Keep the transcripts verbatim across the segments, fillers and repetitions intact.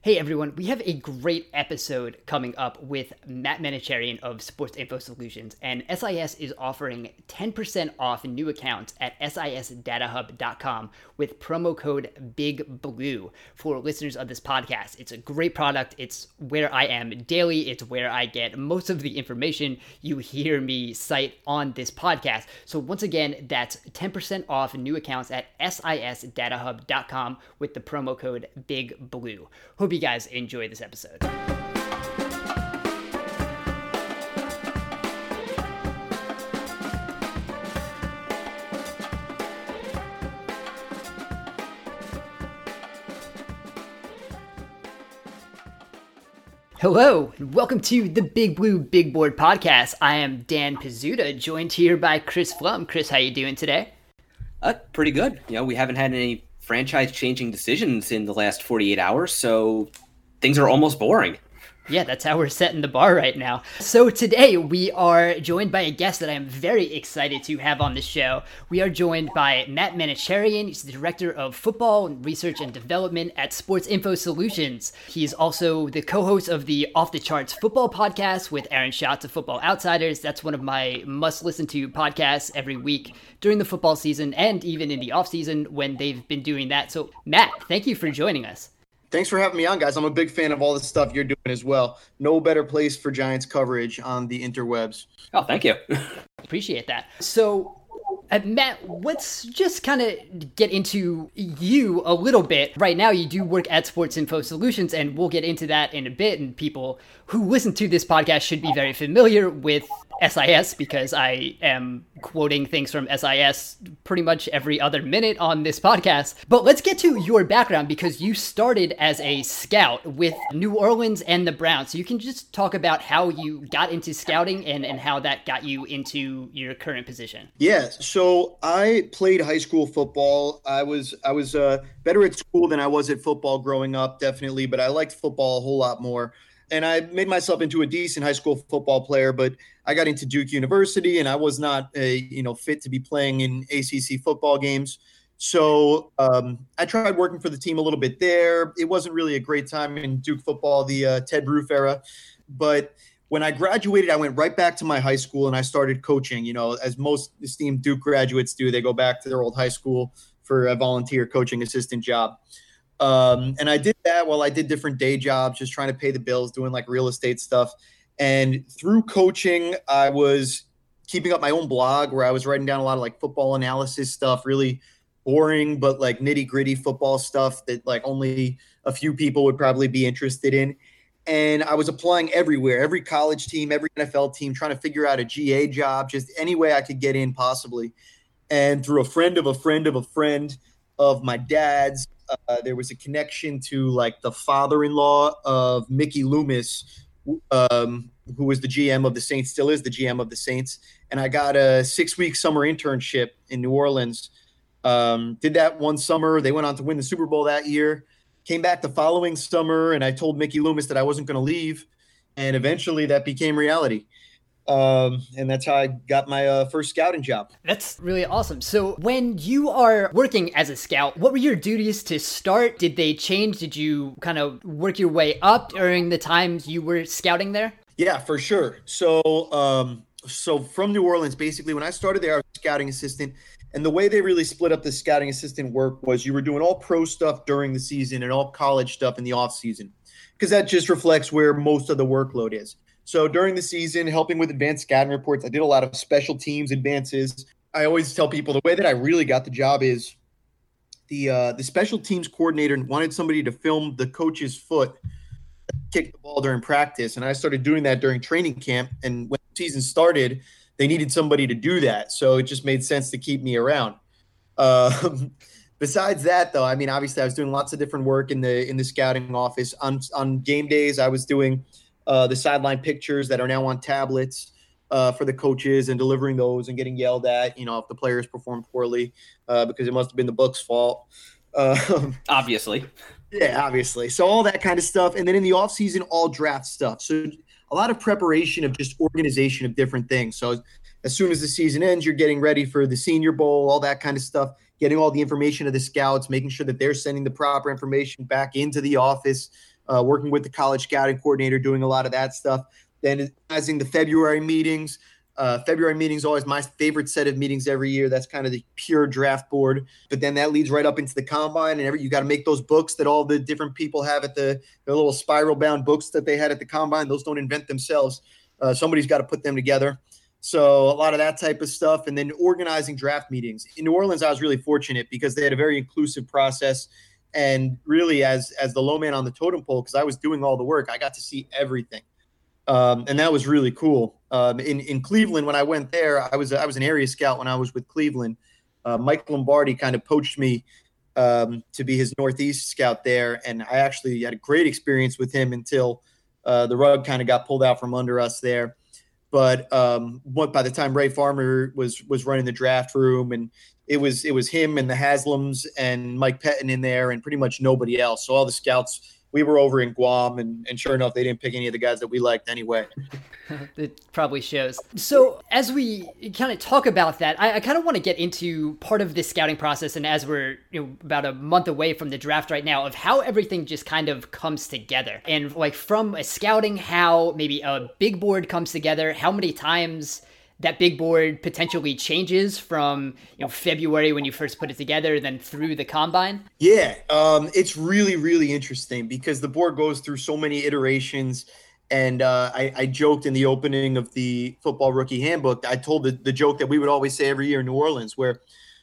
Hey everyone, we have a great episode coming up with Matt Manocherian of Sports Info Solutions, and S I S is offering ten percent off new accounts at S I S data hub dot com with promo code BIGBLUE for listeners of this podcast. It's a great product. It's where I am daily. It's where I get most of the information you hear me cite on this podcast. So once again, that's ten percent off new accounts at S I S data hub dot com with the promo code BIGBLUE. Hope you guys enjoy this episode. Hello, and welcome to the Big Blue Big Board podcast. I am Dan Pizzuta, joined here by Chris Flum. Chris, how you doing today? Uh, pretty good. You know, we haven't had any franchise-changing decisions in the last forty-eight hours, so things are almost boring. Yeah, that's how we're setting the bar right now. So today we are joined by a guest that I am very excited to have on the show. We are joined by Matt Manocherian. He's the Director of Football Research and Development at Sports Info Solutions. He's also the co-host of the Off the Charts football podcast with Aaron Schatz of Football Outsiders. That's one of my must-listen-to podcasts every week during the football season and even in the off-season when they've been doing that. So Matt, thank you for joining us. Thanks for having me on, guys. I'm a big fan of all the stuff you're doing as well. No better place for Giants coverage on the interwebs. Oh, thank you. Appreciate that. So, uh, Matt, let's just kind of get into you a little bit. Right now, you do work at Sports Info Solutions, and we'll get into that in a bit. And people who listen to this podcast should be very familiar with S I S because I am quoting things from S I S pretty much every other minute on this podcast. But let's get to your background because you started as a scout with New Orleans and the Browns. So you can just talk about how you got into scouting and, and how that got you into your current position. Yeah, so I played high school football. I was I was uh, better at school than I was at football growing up, definitely, but I liked football a whole lot more. And I made myself into a decent high school football player, but I got into Duke University and I was not a, you know, fit to be playing in A C C football games. So um, I tried working for the team a little bit there. It wasn't really a great time in Duke football, the uh, Ted Roof era. But when I graduated, I went right back to my high school and I started coaching, you know, as most esteemed Duke graduates do. They go back to their old high school for a volunteer coaching assistant job. Um, and I did that while I did different day jobs, just trying to pay the bills, doing like real estate stuff. And through coaching, I was keeping up my own blog where I was writing down a lot of like football analysis stuff, really boring, but like nitty gritty football stuff that like only a few people would probably be interested in. And I was applying everywhere, every college team, every N F L team, trying to figure out a G A job, just any way I could get in possibly. And through a friend of a friend of a friend of my dad's, Uh, there was a connection to like the father-in-law of Mickey Loomis, um, who was the G M of the Saints, still is the G M of the Saints. And I got a six-week summer internship in New Orleans. Um, did that one summer. They went on to win the Super Bowl that year. Came back the following summer, and I told Mickey Loomis that I wasn't going to leave. And eventually that became reality. Um, and that's how I got my uh, first scouting job. That's really awesome. So when you are working as a scout, what were your duties to start? Did they change? Did you kind of work your way up during the times you were scouting there? Yeah, for sure. So, um, so from New Orleans, basically, when I started there, I was a scouting assistant. And the way they really split up the scouting assistant work was you were doing all pro stuff during the season and all college stuff in the off season, because that just reflects where most of the workload is. So during the season, helping with advanced scouting reports, I did a lot of special teams advances. I always tell people the way that I really got the job is the uh, the special teams coordinator wanted somebody to film the coach's foot kick the ball during practice. And I started doing that during training camp. And when the season started, they needed somebody to do that. So it just made sense to keep me around. Uh, besides that, though, I mean, obviously I was doing lots of different work in the in the scouting office. On, on game days, I was doing uh, the sideline pictures that are now on tablets uh, for the coaches and delivering those and getting yelled at, you know, if the players performed poorly uh, because it must have been the Bucks' fault. Uh, obviously. Yeah, obviously. So all that kind of stuff. And then in the offseason, all draft stuff. So a lot of preparation of just organization of different things. So as soon as the season ends, you're getting ready for the Senior Bowl, all that kind of stuff, getting all the information of the scouts, making sure that they're sending the proper information back into the office, uh, working with the college scouting coordinator, doing a lot of that stuff. Then organizing the February meetings. Uh, February meetings always my favorite set of meetings every year. That's kind of the pure draft board. But then that leads right up into the combine, and every, you got to make those books that all the different people have at the the little spiral bound books that they had at the combine. Those don't invent themselves. Uh, somebody's got to put them together. So a lot of that type of stuff. And then organizing draft meetings in New Orleans, I was really fortunate because they had a very inclusive process. And really, as as the low man on the totem pole, because I was doing all the work, I got to see everything. Um, and that was really cool. Um, in, in Cleveland, when I went there, I was I was an area scout when I was with Cleveland. Uh, Mike Lombardi kind of poached me um, to be his Northeast scout there, and I actually had a great experience with him until uh, the rug kind of got pulled out from under us there. But um, what, by the time Ray Farmer was was running the draft room, and it was it was him and the Haslams and Mike Pettin in there, and pretty much nobody else. So all the scouts. We were over in Guam, and, and sure enough, they didn't pick any of the guys that we liked anyway. It probably shows. So as we kind of talk about that, I, I kind of want to get into part of this scouting process, and as we're you know, about a month away from the draft right now, of how everything just kind of comes together. And like from a scouting, how maybe a big board comes together, how many times that big board potentially changes from you know February when you first put it together, then through the combine? Yeah, um, it's really, really interesting because the board goes through so many iterations. And uh, I, I joked in the opening of the Football Rookie Handbook, I told the, the joke that we would always say every year in New Orleans, where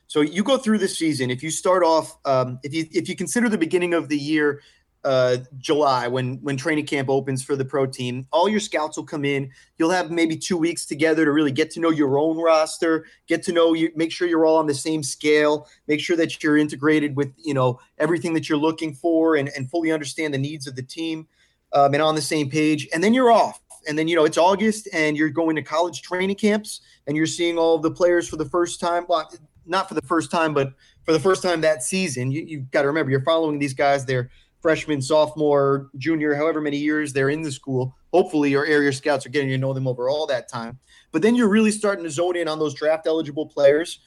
so you go through the season. If you start off, um, if you if you consider the beginning of the year, Uh, July, when when training camp opens for the pro team, all your scouts will come in. You'll have maybe two weeks together to really get to know your own roster, get to know you, make sure you're all on the same scale, make sure that you're integrated with you know everything that you're looking for, and, and fully understand the needs of the team, um, and on the same page. And then you're off. And then you know it's August, and you're going to college training camps, and you're seeing all of the players for the first time. Well, not for the first time, but for the first time that season. You, you've got to remember you're following these guys. They're freshman, sophomore, junior, however many years they're in the school. Hopefully your area scouts are getting to know them over all that time. But then you're really starting to zone in on those draft-eligible players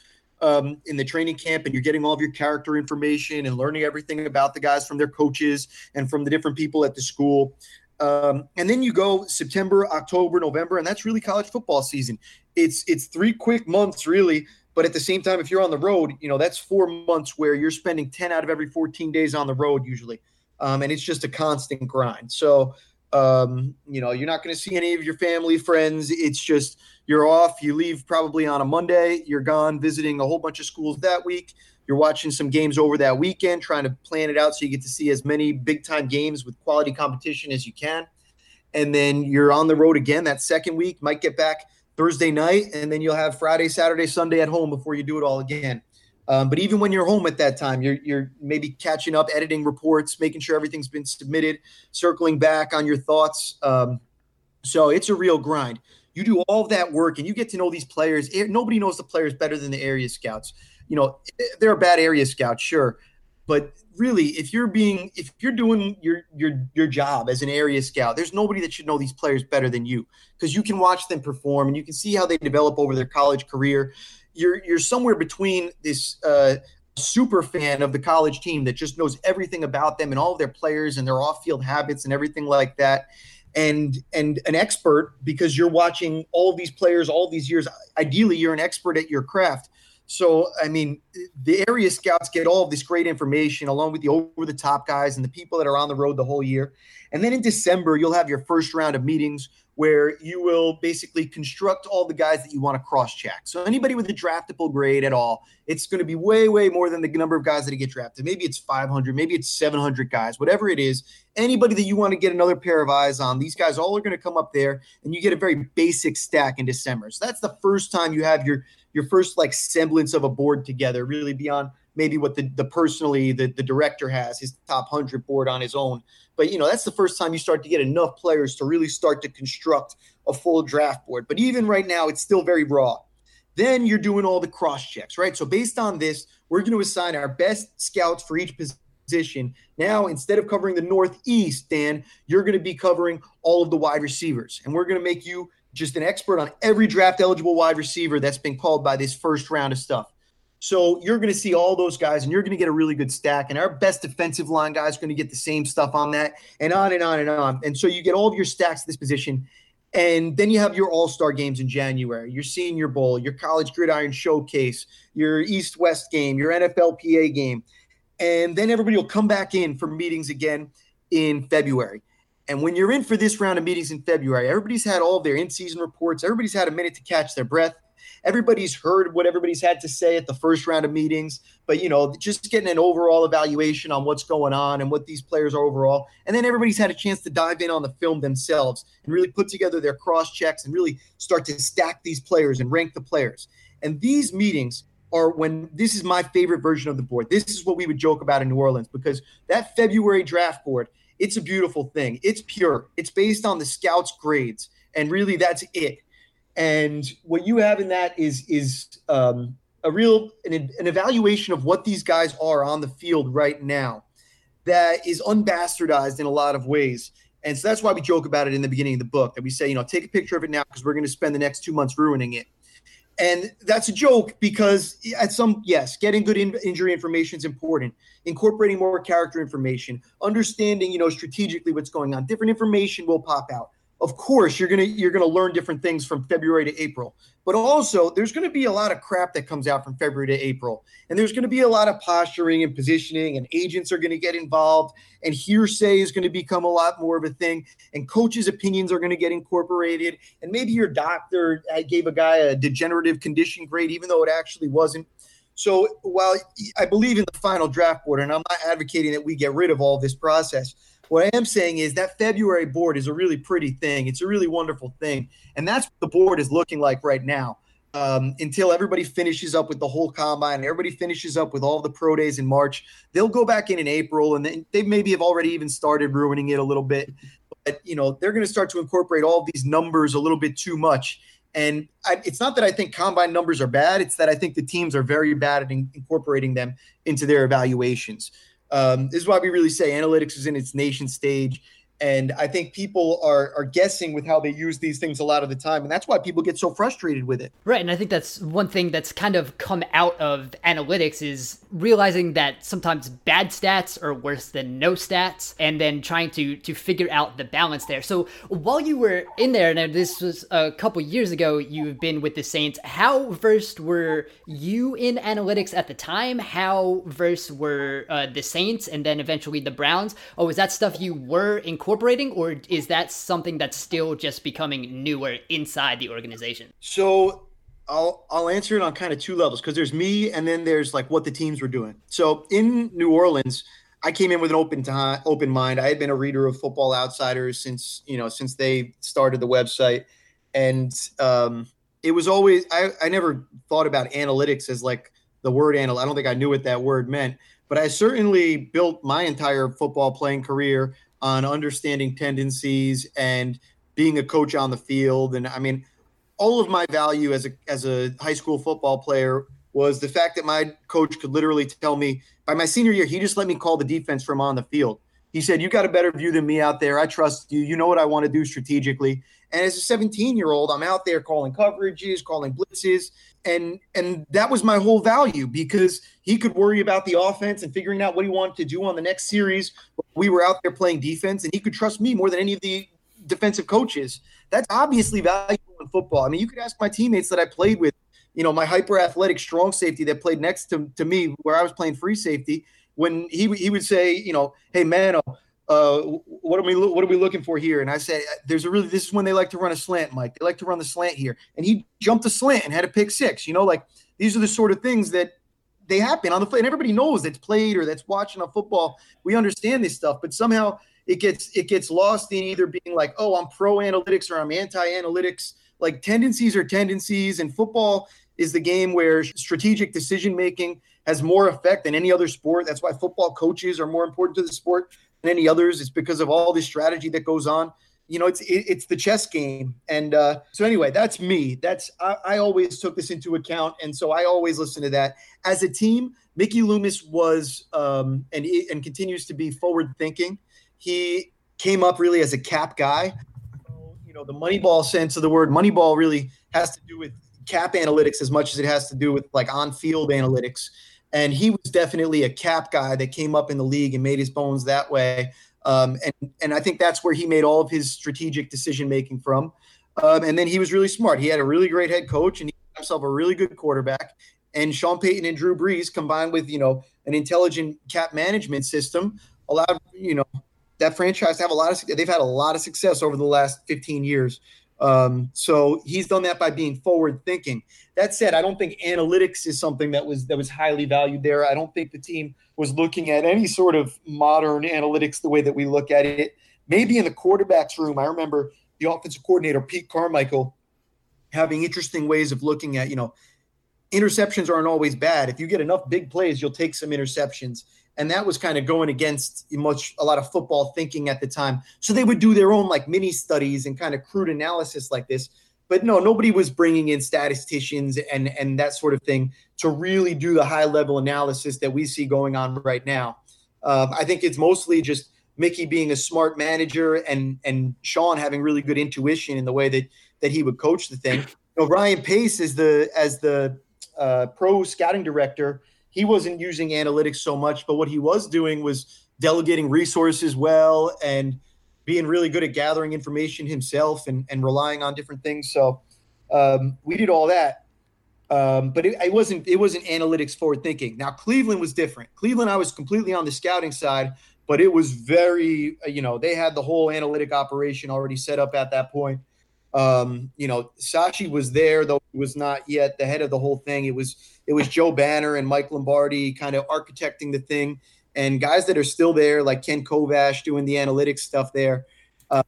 um, in the training camp, and you're getting all of your character information and learning everything about the guys from their coaches and from the different people at the school. Um, and then you go September, October, November, and that's really college football season. It's it's three quick months, really. But at the same time, if you're on the road, you know that's four months where you're spending ten out of every fourteen days on the road usually. Um, and it's just a constant grind. So, um, you know, you're not going to see any of your family, friends. It's just you're off. You leave probably on a Monday. You're gone visiting a whole bunch of schools that week. You're watching some games over that weekend, trying to plan it out so you get to see as many big-time games with quality competition as you can. And then you're on the road again that second week, might get back Thursday night, and then you'll have Friday, Saturday, Sunday at home before you do it all again. Um, but even when you're home at that time, you're you're maybe catching up, editing reports, making sure everything's been submitted, circling back on your thoughts. Um, so it's a real grind. You do all that work and you get to know these players. Nobody knows the players better than the area scouts. You know, they're a bad area scout, sure. But really, if you're being if you're doing your your your job as an area scout, there's nobody that should know these players better than you because you can watch them perform and you can see how they develop over their college career. You're you're somewhere between this uh, super fan of the college team that just knows everything about them and all of their players and their off-field habits and everything like that, and and an expert because you're watching all these players all these years. Ideally, you're an expert at your craft. So, I mean, the area scouts get all of this great information along with the over-the-top guys and the people that are on the road the whole year. And then in December, you'll have your first round of meetings where you will basically construct all the guys that you want to cross-check. So anybody with a draftable grade at all, it's going to be way, way more than the number of guys that get drafted. Maybe it's five hundred, maybe it's seven hundred guys, whatever it is. Anybody that you want to get another pair of eyes on, these guys all are going to come up there, and you get a very basic stack in December. So that's the first time you have your your first like semblance of a board together, really beyond maybe what the, the personally the, the director has, his top one hundred board on his own. But, you know, that's the first time you start to get enough players to really start to construct a full draft board. But even right now, it's still very raw. Then you're doing all the cross-checks, right? So based on this, we're going to assign our best scouts for each position. Position. Now, instead of covering the Northeast, Dan, you're going to be covering all of the wide receivers. And we're going to make you just an expert on every draft eligible wide receiver that's been called by this first round of stuff. So you're going to see all those guys, and you're going to get a really good stack. And our best defensive line guys are going to get the same stuff on that, and on and on and on. And so you get all of your stacks at this position. And then you have your all-star games in January, your Senior Bowl, your College Gridiron Showcase, your East-West game, your N F L P A game. And then everybody will come back in for meetings again in February. And when you're in for this round of meetings in February, everybody's had all of their in-season reports. Everybody's had a minute to catch their breath. Everybody's heard what everybody's had to say at the first round of meetings. But, you know, just getting an overall evaluation on what's going on and what these players are overall. And then everybody's had a chance to dive in on the film themselves and really put together their cross-checks and really start to stack these players and rank the players. And these meetings – or when this is my favorite version of the board. This is what we would joke about in New Orleans, because that February draft board, it's a beautiful thing. It's pure. It's based on the scouts' grades, and really that's it. And what you have in that is is um, a real an, an evaluation of what these guys are on the field right now that is unbastardized in a lot of ways. And so that's why we joke about it in the beginning of the book, that we say, you know, take a picture of it now because we're going to spend the next two months ruining it. And that's a joke because at some, yes, getting good in- injury information is important. Incorporating more character information, understanding, you know, strategically what's going on. Different information will pop out. Of course, you're gonna you're gonna learn different things from February to April. But also, there's gonna be a lot of crap that comes out from February to April, and there's gonna be a lot of posturing and positioning, and agents are gonna get involved, and hearsay is gonna become a lot more of a thing, and coaches' opinions are gonna get incorporated, and maybe your doctor gave a guy a degenerative condition grade, even though it actually wasn't. So while I believe in the final draft board, and I'm not advocating that we get rid of all this process, what I am saying is that February board is a really pretty thing. It's a really wonderful thing. And that's what the board is looking like right now um, until everybody finishes up with the whole combine and everybody finishes up with all the pro days in March. They'll go back in in April, and then they maybe have already even started ruining it a little bit. But, you know, they're going to start to incorporate all these numbers a little bit too much. And I, it's not that I think combine numbers are bad. It's that I think the teams are very bad at in, incorporating them into their evaluations. Um, this is why we really say analytics is in its nascent stage. And I think people are are guessing with how they use these things a lot of the time. And that's why people get so frustrated with it. Right. And I think that's one thing that's kind of come out of analytics is realizing that sometimes bad stats are worse than no stats, and then trying to to figure out the balance there. So while you were in there, and this was a couple years ago, you've been with the Saints. How versed were you in analytics at the time? How versed were uh, the Saints and then eventually the Browns? Or was that stuff you were incorporating? incorporating, or is that something that's still just becoming newer inside the organization? So I'll I'll answer it on kind of two levels, because there's me and then there's like what the teams were doing. So in New Orleans, I came in with an open time, open mind. I had been a reader of Football Outsiders since, you know, since they started the website. And um, it was always, I, I never thought about analytics as like the word anal. I don't think I knew what that word meant, but I certainly built my entire football playing career on understanding tendencies and being a coach on the field. And I mean, all of my value as a as a high school football player was the fact that my coach could literally tell me, by my senior year, he just let me call the defense from on the field. He said, you got a better view than me out there. I trust you. You know what I want to do strategically. And as a seventeen-year-old, I'm out there calling coverages, calling blitzes. And and that was my whole value, because he could worry about the offense and figuring out what he wanted to do on the next series. We were out there playing defense, and he could trust me more than any of the defensive coaches. That's obviously valuable in football. I mean, you could ask my teammates that I played with, you know, my hyper athletic strong safety that played next to, to me where I was playing free safety, when he he would say, you know, hey, Mano, uh, what are we what are we looking for here? And I said, there's a really this is when they like to run a slant, Mike. They like to run the slant here. And he jumped the slant and had a pick six. You know, like these are the sort of things that they happen on the play, and everybody knows that's played or that's watching on football. We understand this stuff, but somehow it gets it gets lost in either being like, oh, I'm pro analytics or I'm anti analytics. Like tendencies are tendencies, and football is the game where strategic decision making has more effect than any other sport. That's why football coaches are more important to the sport than any others. It's because of all this strategy that goes on. You know, it's it, it's the chess game. And uh, so anyway, that's me. That's I, I always took this into account, and so I always listen to that. As a team, Mickey Loomis was um, and and continues to be forward thinking. He came up really as a cap guy. So, you know, the Moneyball sense of the word Moneyball really has to do with cap analytics as much as it has to do with like on-field analytics. And he was definitely a cap guy that came up in the league and made his bones that way. Um, and, and I think that's where he made all of his strategic decision-making from. Um, and then he was really smart. He had a really great head coach and he got himself a really good quarterback. And Sean Payton and Drew Brees combined with, you know, an intelligent cap management system allowed, you know, that franchise to have a lot of – they've had a lot of success over the last fifteen years. Um, so he's done that by being forward thinking. That said, I don't think analytics is something that was that was highly valued there. I don't think the team was looking at any sort of modern analytics the way that we look at it. Maybe in the quarterback's room, I remember the offensive coordinator, Pete Carmichael, having interesting ways of looking at, you know, interceptions aren't always bad. If you get enough big plays, you'll take some interceptions. And that was kind of going against much a lot of football thinking at the time. So they would do their own like mini studies and kind of crude analysis like this. But no, nobody was bringing in statisticians and, and that sort of thing to really do the high-level analysis that we see going on right now. Um, I think it's mostly just Mickey being a smart manager and and Sean having really good intuition in the way that that he would coach the thing. You know, Ryan Pace is the as the uh, pro scouting director. He wasn't using analytics so much, but what he was doing was delegating resources well and being really good at gathering information himself and, and relying on different things. So um, we did all that, um, but it, it wasn't it wasn't analytics forward thinking. Now Cleveland was different. Cleveland, I was completely on the scouting side, but it was very you know they had the whole analytic operation already set up at that point. Um, you know, Sashi was there, though he was not yet the head of the whole thing. It was it was Joe Banner and Mike Lombardi kind of architecting the thing, and guys that are still there, like Ken Kovash doing the analytics stuff there. Uh,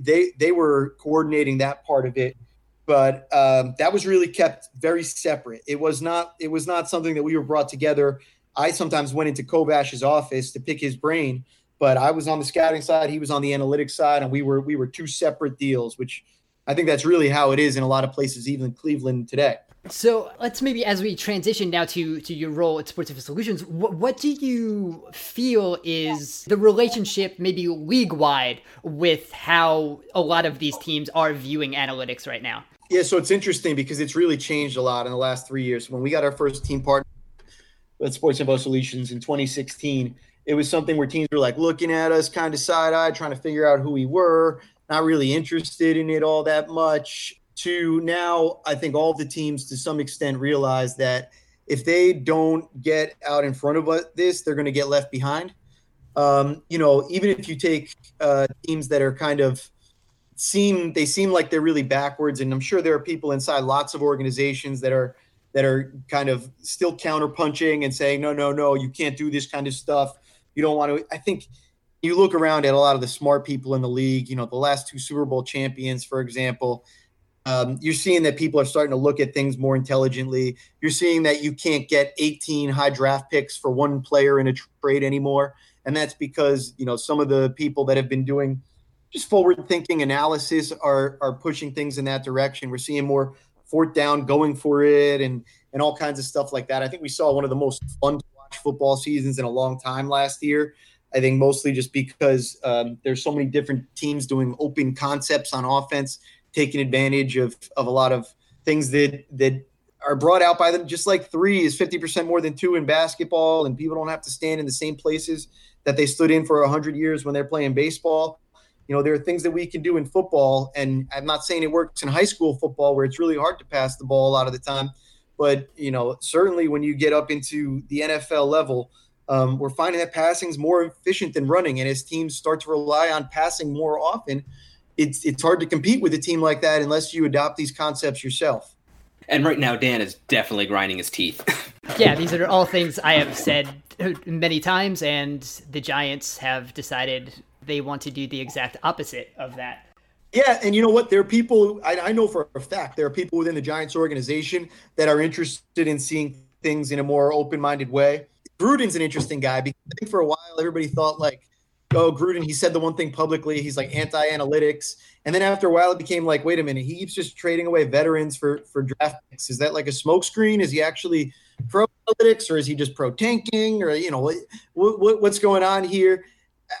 they they were coordinating that part of it, but um, that was really kept very separate. It was not it was not something that we were brought together. I sometimes went into Kovash's office to pick his brain, but I was on the scouting side, he was on the analytics side, and we were we were two separate deals, which I think that's really how it is in a lot of places, even Cleveland today. So let's maybe, as we transition now to, to your role at Sports Info Solutions, what, what do you feel is the relationship, maybe league-wide, with how a lot of these teams are viewing analytics right now? Yeah, so it's interesting because it's really changed a lot in the last three years. When we got our first team partner at Sports Info Solutions in twenty sixteen, it was something where teams were like looking at us, kind of side-eyed, trying to figure out who we were. Not really interested in it all that much. To now, I think all the teams to some extent realize that if they don't get out in front of this, they're going to get left behind. Um, you know, even if you take uh, teams that are kind of seem they seem like they're really backwards, and I'm sure there are people inside lots of organizations that are that are kind of still counterpunching and saying, no, no, no, you can't do this kind of stuff. You don't want to. I think. You look around at a lot of the smart people in the league, you know, the last two Super Bowl champions, for example, um, you're seeing that people are starting to look at things more intelligently. You're seeing that you can't get eighteen high draft picks for one player in a trade anymore. And that's because, you know, some of the people that have been doing just forward thinking analysis are are pushing things in that direction. We're seeing more fourth down going for it and, and all kinds of stuff like that. I think we saw one of the most fun to watch football seasons in a long time last year. I think mostly just because um, there's so many different teams doing open concepts on offense, taking advantage of of a lot of things that that are brought out by them. Just like three is fifty percent more than two in basketball, and people don't have to stand in the same places that they stood in for one hundred years when they're playing baseball. You know, there are things that we can do in football, and I'm not saying it works in high school football where it's really hard to pass the ball a lot of the time. But, you know, certainly when you get up into the N F L level, um, we're finding that passing's more efficient than running. And as teams start to rely on passing more often, it's it's hard to compete with a team like that unless you adopt these concepts yourself. And right now, Dan is definitely grinding his teeth. Yeah, these are all things I have said many times, and the Giants have decided they want to do the exact opposite of that. Yeah, and you know what? There are people, I, I know for a fact, there are people within the Giants organization that are interested in seeing things in a more open-minded way. Gruden's an interesting guy, because I think for a while everybody thought, like, oh, Gruden, he said the one thing publicly, he's like anti-analytics. And then after a while it became like, wait a minute, he keeps just trading away veterans for, for draft picks. Is that like a smokescreen? Is he actually pro-analytics, or is he just pro-tanking? Or, you know, what, what what's going on here?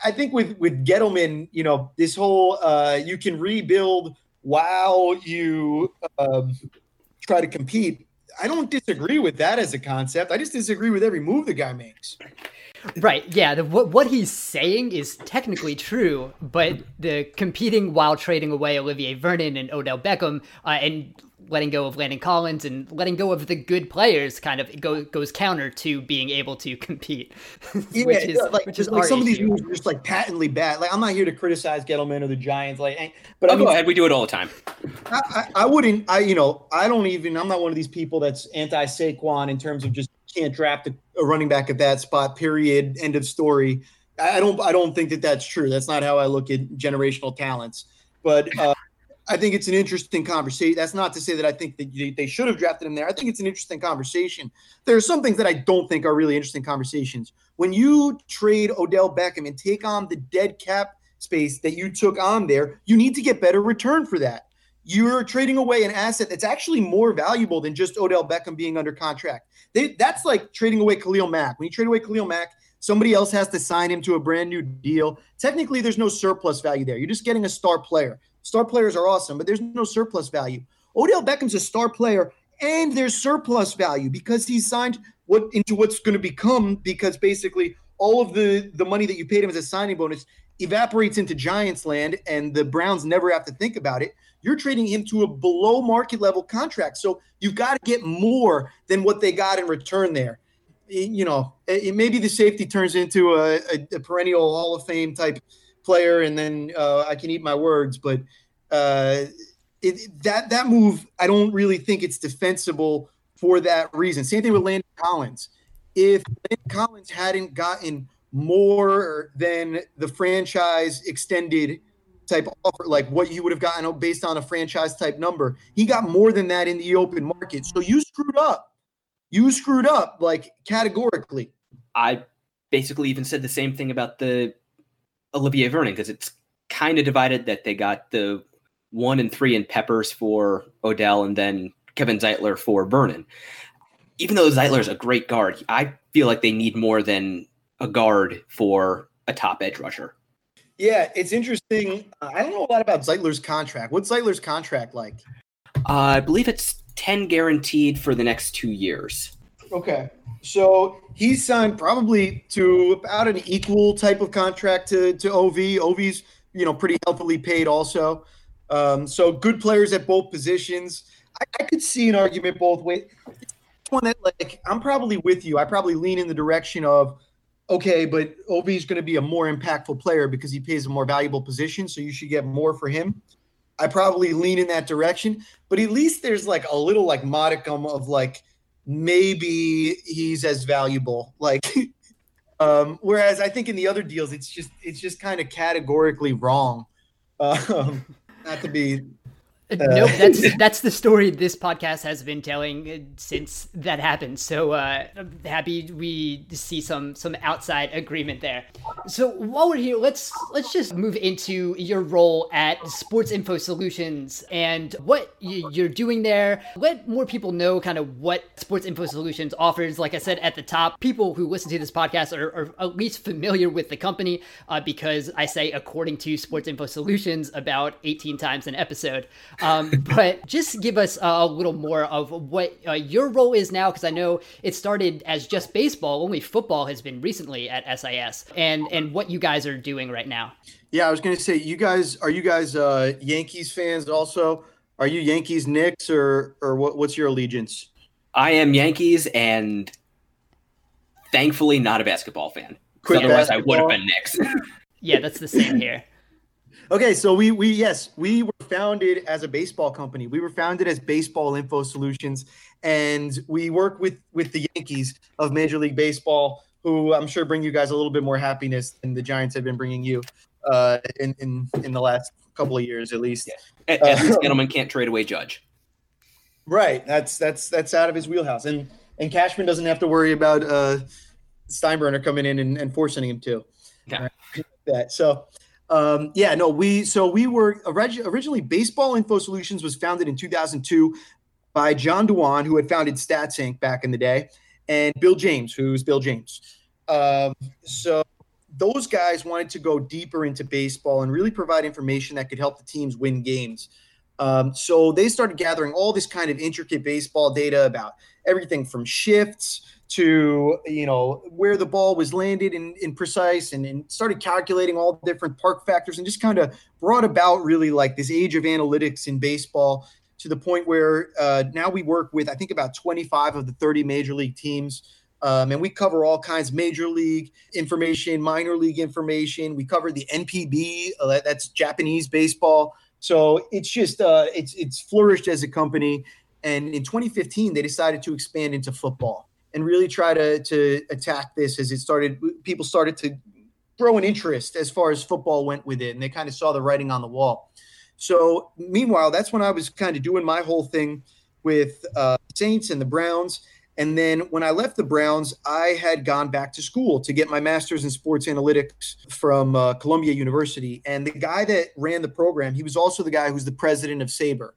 I think with, with Gettleman, you know, this whole uh, you can rebuild while you uh, try to compete. I don't disagree with that as a concept. I just disagree with every move the guy makes. Right. Yeah. The, what, what he's saying is technically true, but the competing while trading away Olivier Vernon and Odell Beckham uh, and letting go of Landon Collins and letting go of the good players kind of go, goes counter to being able to compete, yeah, which is, yeah, like, which is like some issue. Of these moves are just like patently bad. Like, I'm not here to criticize Gettleman or the Giants. Like, but oh, I mean, go ahead. We do it all the time. I, I, I wouldn't, I, you know, I don't even, I'm not one of these people that's anti-Saquon in terms of just can't draft a, a running back at that spot, period. End of story. I, I don't, I don't think that that's true. That's not how I look at generational talents, but, uh, I think it's an interesting conversation. That's not to say that I think that they should have drafted him there. I think it's an interesting conversation. There are some things that I don't think are really interesting conversations. When you trade Odell Beckham and take on the dead cap space that you took on there, you need to get better return for that. You're trading away an asset that's actually more valuable than just Odell Beckham being under contract. They, that's like trading away Khalil Mack. When you trade away Khalil Mack, somebody else has to sign him to a brand new deal. Technically, there's no surplus value there. You're just getting a star player. Star players are awesome, but there's no surplus value. Odell Beckham's a star player, and there's surplus value because he's signed what into what's going to become, because basically all of the, the money that you paid him as a signing bonus evaporates into Giants land, and the Browns never have to think about it. You're trading him to a below-market level contract, so you've got to get more than what they got in return there. You know, it, maybe the safety turns into a, a, a perennial Hall of Fame type player, and then uh, I can eat my words, but uh, it, that that move, I don't really think it's defensible for that reason. Same thing with Landon Collins. If Landon Collins hadn't gotten more than the franchise extended type offer, like what you would have gotten based on a franchise type number, he got more than that in the open market. So you screwed up. You screwed up, like, categorically. I basically even said the same thing about the Olivier Vernon, because it's kind of divided that they got the one and three in Peppers for Odell and then Kevin Zeitler for Vernon. Even though Zeitler's a great guard, I feel like they need more than a guard for a top edge rusher. Yeah, it's interesting. I don't know a lot about Zeitler's contract. What's Zeitler's contract like? Uh, I believe it's ten guaranteed for the next two years. Okay. So he signed probably to about an equal type of contract to, to O V. O V's, you know, pretty healthily paid also. Um, so good players at both positions. I, I could see an argument both ways. One that, like, I'm probably with you. I probably lean in the direction of, okay, but O V's going to be a more impactful player because he plays a more valuable position, so you should get more for him. I probably lean in that direction. But at least there's, like, a little, like, modicum of, like, maybe he's as valuable, like, um, whereas I think in the other deals, it's just, it's just kind of categorically wrong. Um, not to be, uh, nope, that's, that's the story this podcast has been telling since that happened. So, uh, I'm happy we see some, some outside agreement there. So while we're here, let's, let's just move into your role at Sports Info Solutions and what you're doing there. Let more people know kind of what Sports Info Solutions offers. Like I said at the top, people who listen to this podcast are, are at least familiar with the company uh, because I say, according to Sports Info Solutions, about eighteen times an episode. Um, but just give us a little more of what uh, your role is now, because I know it started as just baseball, only football has been recently at S I S, and and what you guys are doing right now. Yeah, I was going to say, you guys are you guys uh, Yankees fans also? Are you Yankees, Knicks, or or what, what's your allegiance? I am Yankees and thankfully not a basketball fan. Quick otherwise basketball. I would have been Knicks. Yeah, that's the same here. Okay, so we we yes, we were founded as a baseball company. We were founded as Baseball Info Solutions, and we work with with the Yankees of Major League Baseball, who I'm sure bring you guys a little bit more happiness than the Giants have been bringing you uh, in, in in the last couple of years, at least. Yeah. At, at uh, least Gettleman can't trade away Judge. Right, that's that's that's out of his wheelhouse, and and Cashman doesn't have to worry about uh, Steinbrenner coming in and, and forcing him to. Yeah. Right, that so. Um, yeah, no, we, so we were originally Baseball Info Solutions was founded in two thousand two by John Dewan, who had founded Stats Incorporated back in the day, and Bill James, who's Bill James. Um, so those guys wanted to go deeper into baseball and really provide information that could help the teams win games. Um, so they started gathering all this kind of intricate baseball data about everything from shifts to, you know, where the ball was landed in, in precise and, and started calculating all the different park factors and just kind of brought about really like this age of analytics in baseball to the point where uh, now we work with, I think, about twenty-five of the thirty major league teams. Um, and we cover all kinds of major league information, minor league information. We cover the N P B, uh, that's Japanese baseball. So it's just uh, it's it's flourished as a company. And in twenty fifteen, they decided to expand into football and really try to to attack this as it started. People started to grow an interest as far as football went with it, and they kind of saw the writing on the wall. So meanwhile, that's when I was kind of doing my whole thing with uh, Saints and the Browns. And then when I left the Browns, I had gone back to school to get my master's in sports analytics from uh, Columbia University. And the guy that ran the program, he was also the guy who's the president of SABRE,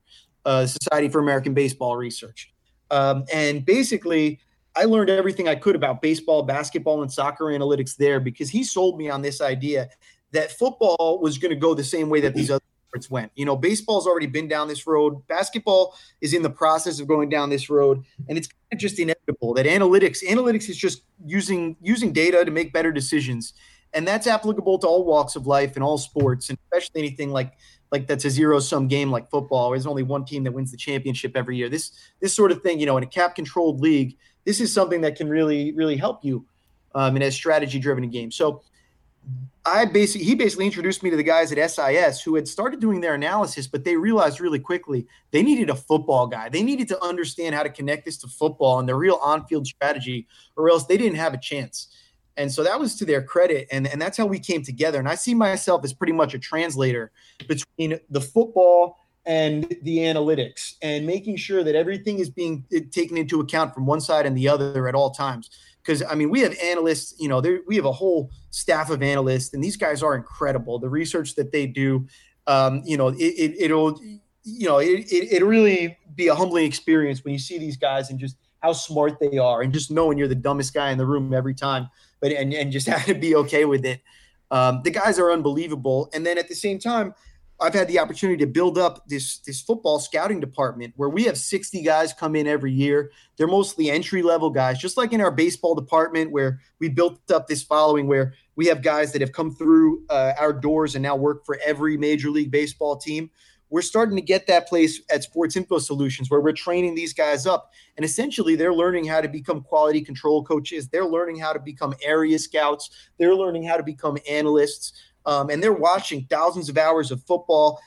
uh, Society for American Baseball Research. Um, and basically, I learned everything I could about baseball, basketball, and soccer analytics there because he sold me on this idea that football was going to go the same way that these other sports went. You know, baseball's already been down this road. Basketball is in the process of going down this road, and it's kind of just inevitable that analytics, analytics is just using using data to make better decisions, and that's applicable to all walks of life and all sports, and especially anything like like that's a zero-sum game like football. There's only one team that wins the championship every year. This this sort of thing, you know, in a cap-controlled league, this is something that can really, really help you um, in a strategy-driven game. So I basically, he basically introduced me to the guys at S I S who had started doing their analysis, but they realized really quickly they needed a football guy. They needed to understand how to connect this to football and their real on-field strategy, or else they didn't have a chance. And so that was to their credit, and, and that's how we came together. And I see myself as pretty much a translator between the football and the analytics, and making sure that everything is being taken into account from one side and the other at all times. Because, I mean, we have analysts, you know, we have a whole staff of analysts, and these guys are incredible. The research that they do, um, you know, it, it, it'll, you know, it, it, it'll really be a humbling experience when you see these guys and just how smart they are, and just knowing you're the dumbest guy in the room every time, but and, and just have to be okay with it. Um, the guys are unbelievable. And then at the same time, I've had the opportunity to build up this this football scouting department where we have sixty guys come in every year. They're mostly entry-level guys, just like in our baseball department where we built up this following where we have guys that have come through uh, our doors and now work for every Major League Baseball team. We're starting to get that place at Sports Info Solutions where we're training these guys up. And essentially, they're learning how to become quality control coaches. They're learning how to become area scouts. They're learning how to become analysts. Um, and they're watching thousands of hours of football,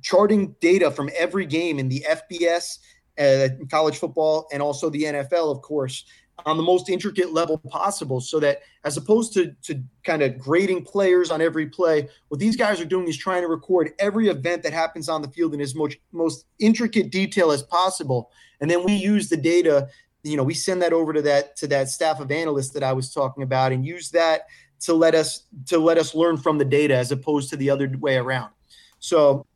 charting data from every game in the F B S, uh, college football, and also the N F L, of course, on the most intricate level possible so that as opposed to, to kind of grading players on every play, what these guys are doing is trying to record every event that happens on the field in as much most intricate detail as possible. And then we use the data, you know, we send that over to that to that staff of analysts that I was talking about and use that to let us to let us learn from the data as opposed to the other way around. So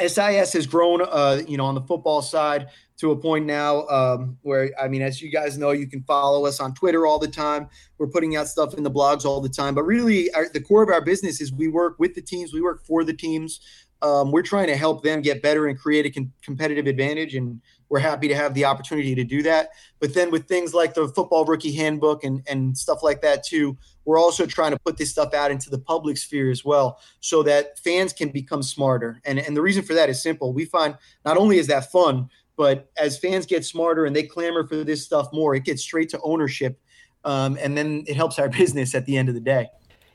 S I S has grown, uh, you know, on the football side to a point now um, where, I mean, as you guys know, you can follow us on Twitter all the time. We're putting out stuff in the blogs all the time. But really, our, the core of our business is we work with the teams. We work for the teams. Um, we're trying to help them get better and create a com- competitive advantage, and we're happy to have the opportunity to do that. But then with things like the Football Rookie Handbook and, and stuff like that too, we're also trying to put this stuff out into the public sphere as well so that fans can become smarter. And, and the reason for that is simple. We find not only is that fun, But as fans get smarter and they clamor for this stuff more, it gets straight to ownership. Um, and then it helps our business at the end of the day.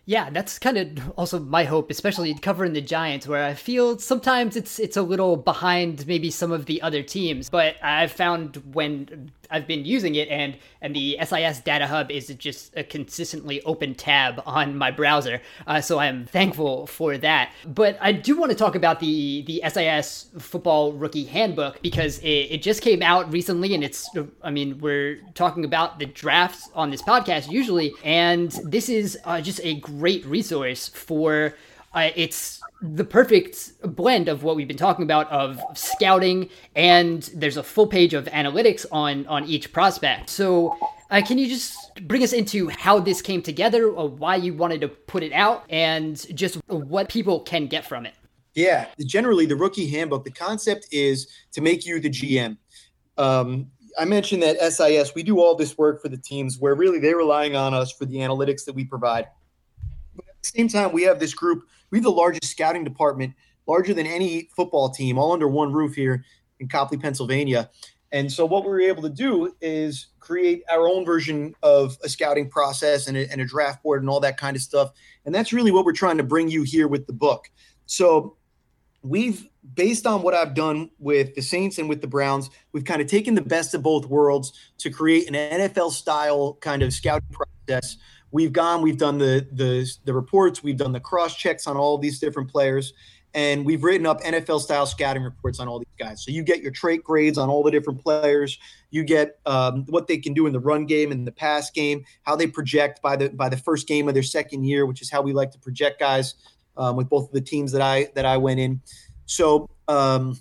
Yeah, that's kind of also my hope, especially covering the Giants, where I feel sometimes it's it's a little behind maybe some of the other teams. But I've found when I've been using it, and and the S I S Data Hub is just a consistently open tab on my browser, uh, so I'm thankful for that. But I do want to talk about the, the S I S Football Rookie Handbook, because it, it just came out recently, and it's, I mean, we're talking about the drafts on this podcast usually, and this is uh, just a great resource for, uh, it's the perfect blend of what we've been talking about of scouting, and there's a full page of analytics on, on each prospect. So uh, can you just bring us into how this came together, or why you wanted to put it out, and just what people can get from it? Yeah, generally the rookie handbook, the concept is to make you the G M. Um, I mentioned that S I S, we do all this work for the teams where really they're relying on us for the analytics that we provide. But at the same time, we have this group. We have the largest scouting department, larger than any football team, all under one roof here in Copley, Pennsylvania. And so what we were able to do is create our own version of a scouting process and a, and a draft board and all that kind of stuff. And that's really what we're trying to bring you here with the book. So we've, based on what I've done with the Saints and with the Browns, we've kind of taken the best of both worlds to create an N F L-style kind of scouting process. We've gone, we've done the, the the reports, we've done the cross checks on all these different players, and we've written up N F L style scouting reports on all these guys. So you get your trait grades on all the different players. You get um, what they can do in the run game and the pass game, how they project by the by the first game of their second year, which is how we like to project guys um, with both of the teams that I that I went in. So um,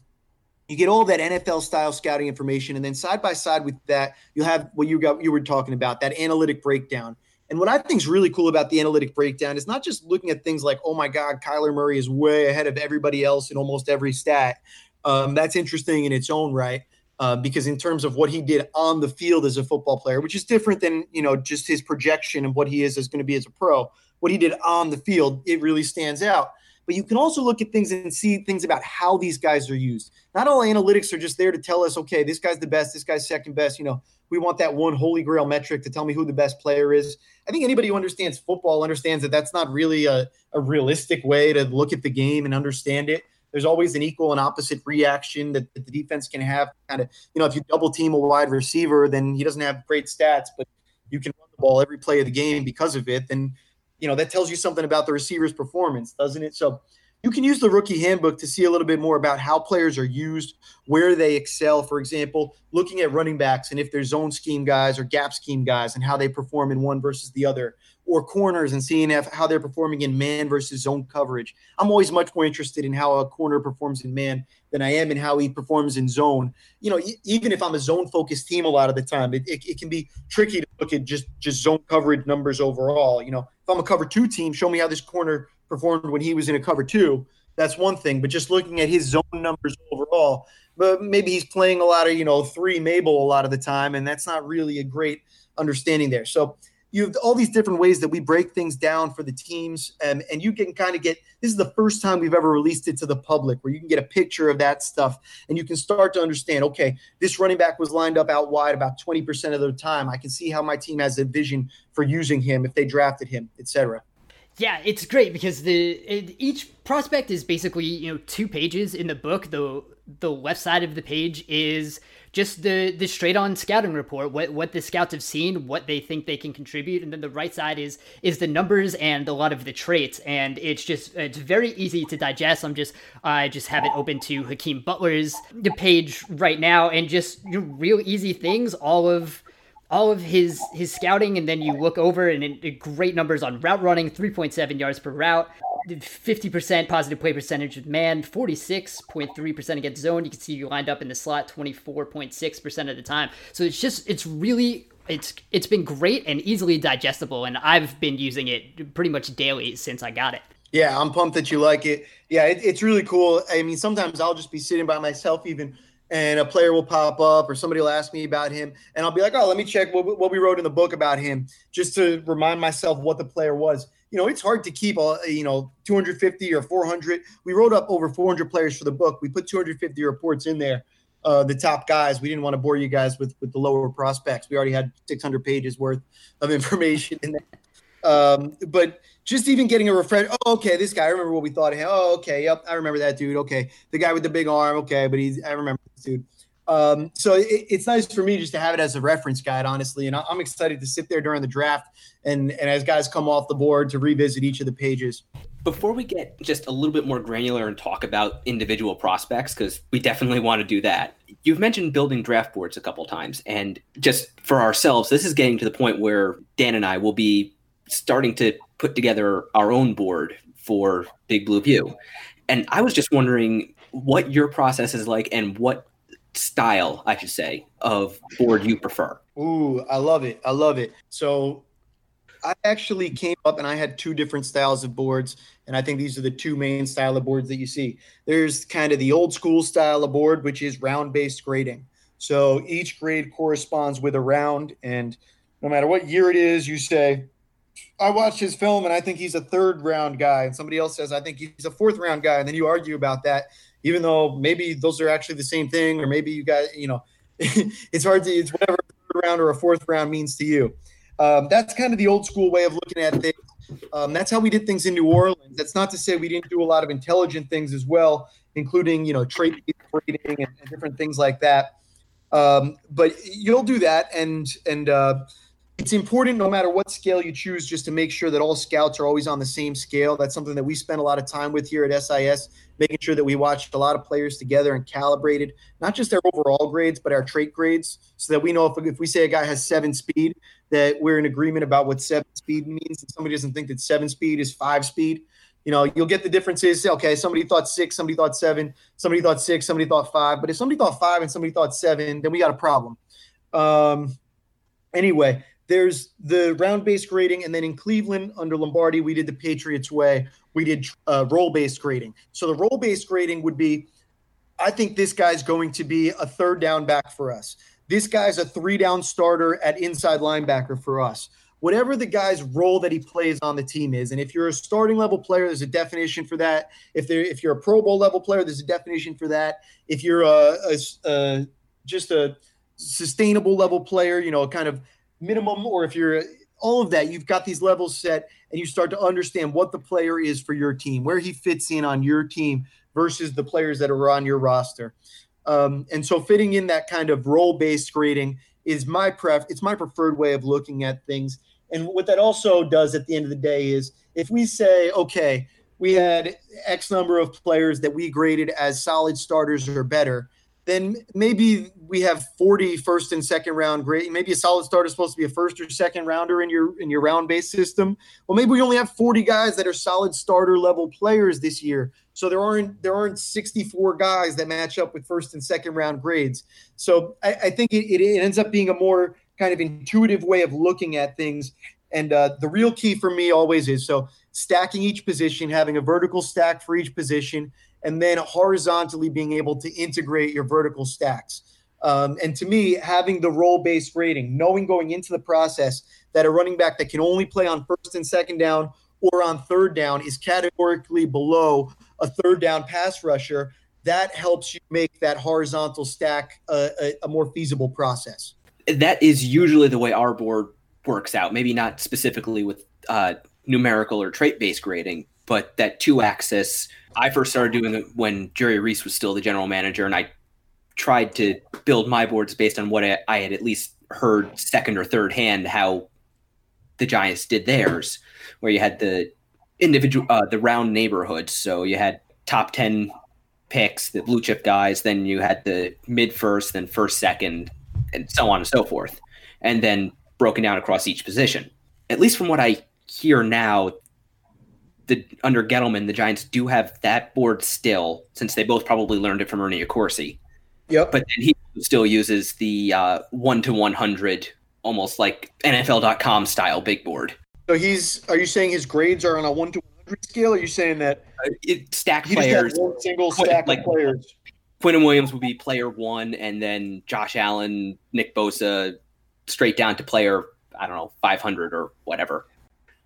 you get all that N F L style scouting information, and then side by side with that, you'll have what you got you were talking about, that analytic breakdown. And what I think is really cool about the analytic breakdown is not just looking at things like, oh, my God, Kyler Murray is way ahead of everybody else in almost every stat. Um, that's interesting in its own right, uh, because in terms of what he did on the field as a football player, which is different than, you know, just his projection of what he is is going to be as a pro, what he did on the field, it really stands out. But you can also look at things and see things about how these guys are used. Not all analytics are just there to tell us, okay, this guy's the best, this guy's second best. You know, we want that one holy grail metric to tell me who the best player is. I think anybody who understands football understands that that's not really a, a realistic way to look at the game and understand it. There's always an equal and opposite reaction that, that the defense can have. Kind of, you know, if you double team a wide receiver, then he doesn't have great stats, but you can run the ball every play of the game because of it. Then you know, that tells you something about the receiver's performance, doesn't it? So you can use the rookie handbook to see a little bit more about how players are used, where they excel, for example, looking at running backs and if they're zone scheme guys or gap scheme guys and how they perform in one versus the other, or corners and seeing if, how they're performing in man versus zone coverage. I'm always much more interested in how a corner performs in man than I am in how he performs in zone. You know, even if I'm a zone-focused team a lot of the time, it, it, it can be tricky to look at just, just zone coverage numbers overall. You know, if I'm a cover two team, show me how this corner performed when he was in a cover two. That's one thing. But just looking at his zone numbers overall, but maybe he's playing a lot of, you know, three Mabel a lot of the time, and that's not really a great understanding there. So you have all these different ways that we break things down for the teams, and, and you can kind of get – this is the first time we've ever released it to the public where you can get a picture of that stuff, and you can start to understand, okay, this running back was lined up out wide about twenty percent of the time. I can see how my team has a vision for using him if they drafted him, et cetera. Yeah, it's great because the it, each prospect is basically, you know, two pages in the book. The the left side of the page is just the, the straight-on scouting report, what what the scouts have seen, what they think they can contribute, and then the right side is is the numbers and a lot of the traits, and it's just it's very easy to digest. I'm just I just have it open to Hakeem Butler's the page right now, and just real easy things, all of. all of his, his scouting, and then you look over and it, great numbers on route running, three point seven yards per route, fifty percent positive play percentage with man, forty-six point three percent against zone. You can see you lined up in the slot twenty-four point six percent of the time. So it's just, it's really, it's it's been great and easily digestible, and I've been using it pretty much daily since I got it. Yeah, I'm pumped that you like it. Yeah, it, it's really cool. I mean, sometimes I'll just be sitting by myself even, and a player will pop up or somebody will ask me about him, and I'll be like, oh, let me check what, what we wrote in the book about him just to remind myself what the player was. You know, it's hard to keep, all, you know, two hundred fifty or four hundred. We wrote up over four hundred players for the book. We put two hundred fifty reports in there. uh, the top guys. We didn't want to bore you guys with, with the lower prospects. We already had six hundred pages worth of information in there. Um, but just even getting a refresh. Oh, okay, this guy. I remember what we thought of him. Oh, okay, yep, I remember that dude. Okay, the guy with the big arm. Okay, but he's. I remember this dude. Um, so it, it's nice for me just to have it as a reference guide, honestly. And I'm excited to sit there during the draft and and as guys come off the board to revisit each of the pages. Before we get just a little bit more granular and talk about individual prospects, because we definitely want to do that, you've mentioned building draft boards a couple times. And just for ourselves, this is getting to the point where Dan and I will be starting to put together our own board for Big Blue View. And I was just wondering what your process is like and what style, I should say, of board you prefer. Ooh, I love it. I love it. So I actually came up and I had two different styles of boards. And I think these are the two main style of boards that you see. There's kind of the old school style of board, which is round-based grading. So each grade corresponds with a round. And no matter what year it is, you say, I watched his film and I think he's a third round guy. And somebody else says, I think he's a fourth round guy. And then you argue about that, even though maybe those are actually the same thing, or maybe you guys, you know, it's hard to, it's whatever a third round or a fourth round means to you. Um, that's kind of the old school way of looking at things. Um, that's how we did things in New Orleans. That's not to say we didn't do a lot of intelligent things as well, including, you know, trait grading and, and different things like that. Um, but you'll do that. And, and, uh, it's important no matter what scale you choose just to make sure that all scouts are always on the same scale. That's something that we spend a lot of time with here at S I S, making sure that we watched a lot of players together and calibrated, not just their overall grades, but our trait grades, so that we know if, if we say a guy has seven speed, that we're in agreement about what seven speed means. If somebody doesn't think that seven speed is five speed, you know, you'll get the differences. Okay, somebody thought six, somebody thought seven, somebody thought six, somebody thought five. But if somebody thought five and somebody thought seven, then we got a problem. Um, anyway. There's the round-based grading, and then in Cleveland under Lombardi, we did the Patriots way. We did uh, role-based grading. So the role-based grading would be, I think this guy's going to be a third down back for us. This guy's a three-down starter at inside linebacker for us. Whatever the guy's role that he plays on the team is, and if you're a starting-level player, there's a definition for that. If there, if you're a Pro Bowl-level player, there's a definition for that. If you're a, a, a just a sustainable-level player, you know, kind of – minimum, or if you're all of that, you've got these levels set and you start to understand what the player is for your team, where he fits in on your team versus the players that are on your roster. Um, and so fitting in that kind of role-based grading is my pref. It's my preferred way of looking at things. And what that also does at the end of the day is if we say, okay, we had X number of players that we graded as solid starters or better, then maybe we have forty first and second round grade. Maybe a solid starter is supposed to be a first or second rounder in your in your round-based system. Well, maybe we only have forty guys that are solid starter level players this year. So there aren't there aren't sixty-four guys that match up with first and second round grades. So I, I think it, it ends up being a more kind of intuitive way of looking at things. And uh, the real key for me always is so stacking each position, having a vertical stack for each position, and then horizontally being able to integrate your vertical stacks. Um, and to me, having the role-based rating, knowing going into the process that a running back that can only play on first and second down or on third down is categorically below a third down pass rusher, that helps you make that horizontal stack a, a, a more feasible process. That is usually the way our board works out, maybe not specifically with uh, numerical or trait-based grading, but that two-axis, I first started doing it when Jerry Reese was still the general manager, and I tried to build my boards based on what I, I had at least heard second or third hand how the Giants did theirs, where you had the individual, uh, the round neighborhoods. So you had top ten picks, the blue chip guys, then you had the mid first, then first second, and so on and so forth, and then broken down across each position. At least from what I hear now, The, under Gettleman, the Giants do have that board still, since they both probably learned it from Ernie Accorsi. Yep. But then he still uses the uh, one to one hundred, almost like N F L dot com style big board. So he's, are you saying his grades are on a one to one hundred scale? Or are you saying that uh, it, stack players, one single Quinn, stack like, of players? Quinnen Williams would be player one, and then Josh Allen, Nick Bosa, straight down to player, I don't know, five hundred or whatever.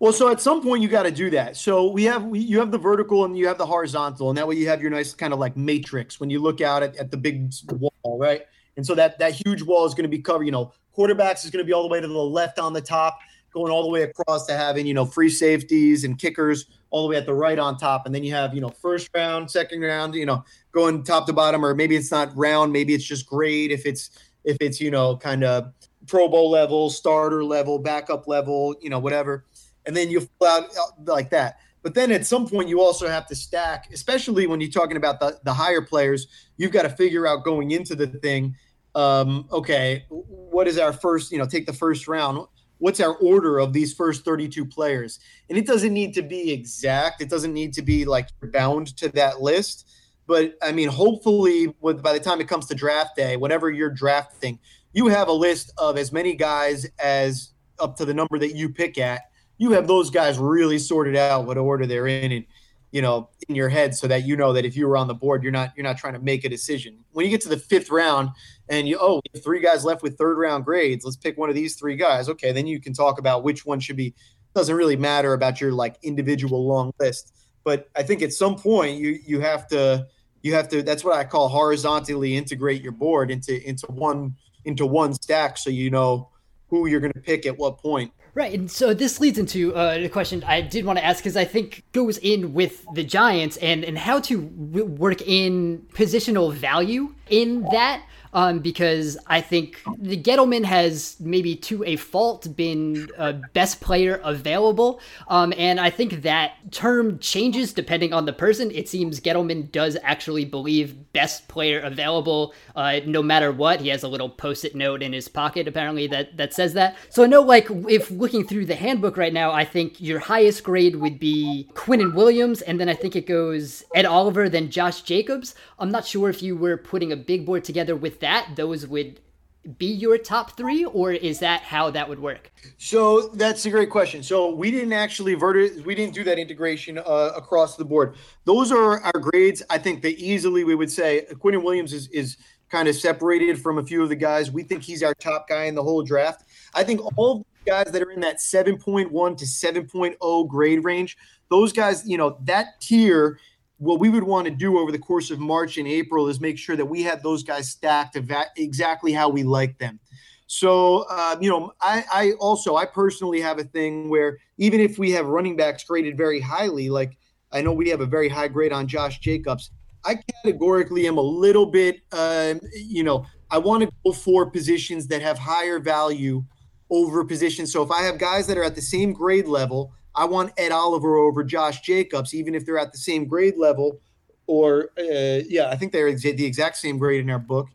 Well, so at some point you got to do that. So we have we, you have the vertical and you have the horizontal, and that way you have your nice kind of like matrix when you look out at, at the big wall, right? And so that that huge wall is going to be covered. You know, quarterbacks is going to be all the way to the left on the top, going all the way across to having, you know, free safeties and kickers all the way at the right on top. And then you have, you know, first round, second round, you know, going top to bottom, or maybe it's not round, maybe it's just grade if it's if it's, you know, kind of Pro Bowl level, starter level, backup level, you know, whatever. And then you fill out like that. But then at some point you also have to stack, especially when you're talking about the, the higher players, you've got to figure out going into the thing, um, okay, what is our first, you know, take the first round. What's our order of these first thirty-two players? And it doesn't need to be exact. It doesn't need to be like bound to that list. But, I mean, hopefully with by the time it comes to draft day, whatever you're drafting, you have a list of as many guys as up to the number that you pick at. You have those guys really sorted out what order they're in, and you know, in your head, so that you know that if you were on the board, you're not you're not trying to make a decision. When you get to the fifth round, and you oh, we have three guys left with third round grades. Let's pick one of these three guys. Okay, then you can talk about which one should be. Doesn't really matter about your like individual long list, but I think at some point you you have to you have to. That's what I call horizontally integrate your board into into one into one stack, so you know who you're going to pick at what point. Right, and so this leads into uh, a question I did want to ask, because I think goes in with the Giants and, and how to w- work in positional value in that, um, because I think the Gettleman has maybe to a fault been uh, best player available, um, and I think that term changes depending on the person. It seems Gettleman does actually believe best player available uh, no matter what. He has a little post-it note in his pocket apparently that, that says that. So I know like if looking through the handbook right now, I think your highest grade would be Quinnen Williams, and then I think it goes Ed Oliver, then Josh Jacobs. I'm not sure if you were putting a big board together with that, those would be your top three, or is that how that would work? So that's a great question. So we didn't actually verti- we didn't do that integration uh, across the board. Those are our grades. I think that easily we would say Quinnen Williams is is kind of separated from a few of the guys. We think he's our top guy in the whole draft. I think all of guys that are in that seven point one to seven point oh grade range, those guys, you know, that tier, what we would want to do over the course of March and April is make sure that we have those guys stacked exactly how we like them. So, uh, you know, I, I also, I personally have a thing where even if we have running backs graded very highly, like I know we have a very high grade on Josh Jacobs, I categorically am a little bit, uh, you know, I want to go for positions that have higher value over position. So if I have guys that are at the same grade level, I want Ed Oliver over Josh Jacobs, even if they're at the same grade level, or uh, yeah, I think they're ex- the exact same grade in our book.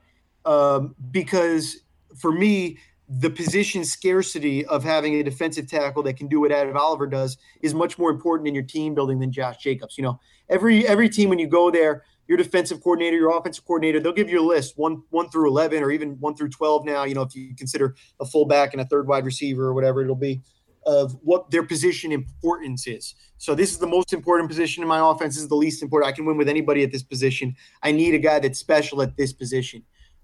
Um, because for me, the position scarcity of having a defensive tackle that can do what Ed Oliver does is much more important in your team building than Josh Jacobs. You know, every every team when you go there, your defensive coordinator, your offensive coordinator, they'll give you a list, one one through eleven or even one through twelve now, you know, if you consider a fullback and a third wide receiver or whatever it'll be, of what their position importance is. So this is the most important position in my offense. This is the least important. I can win with anybody at this position. I need a guy that's special at this position.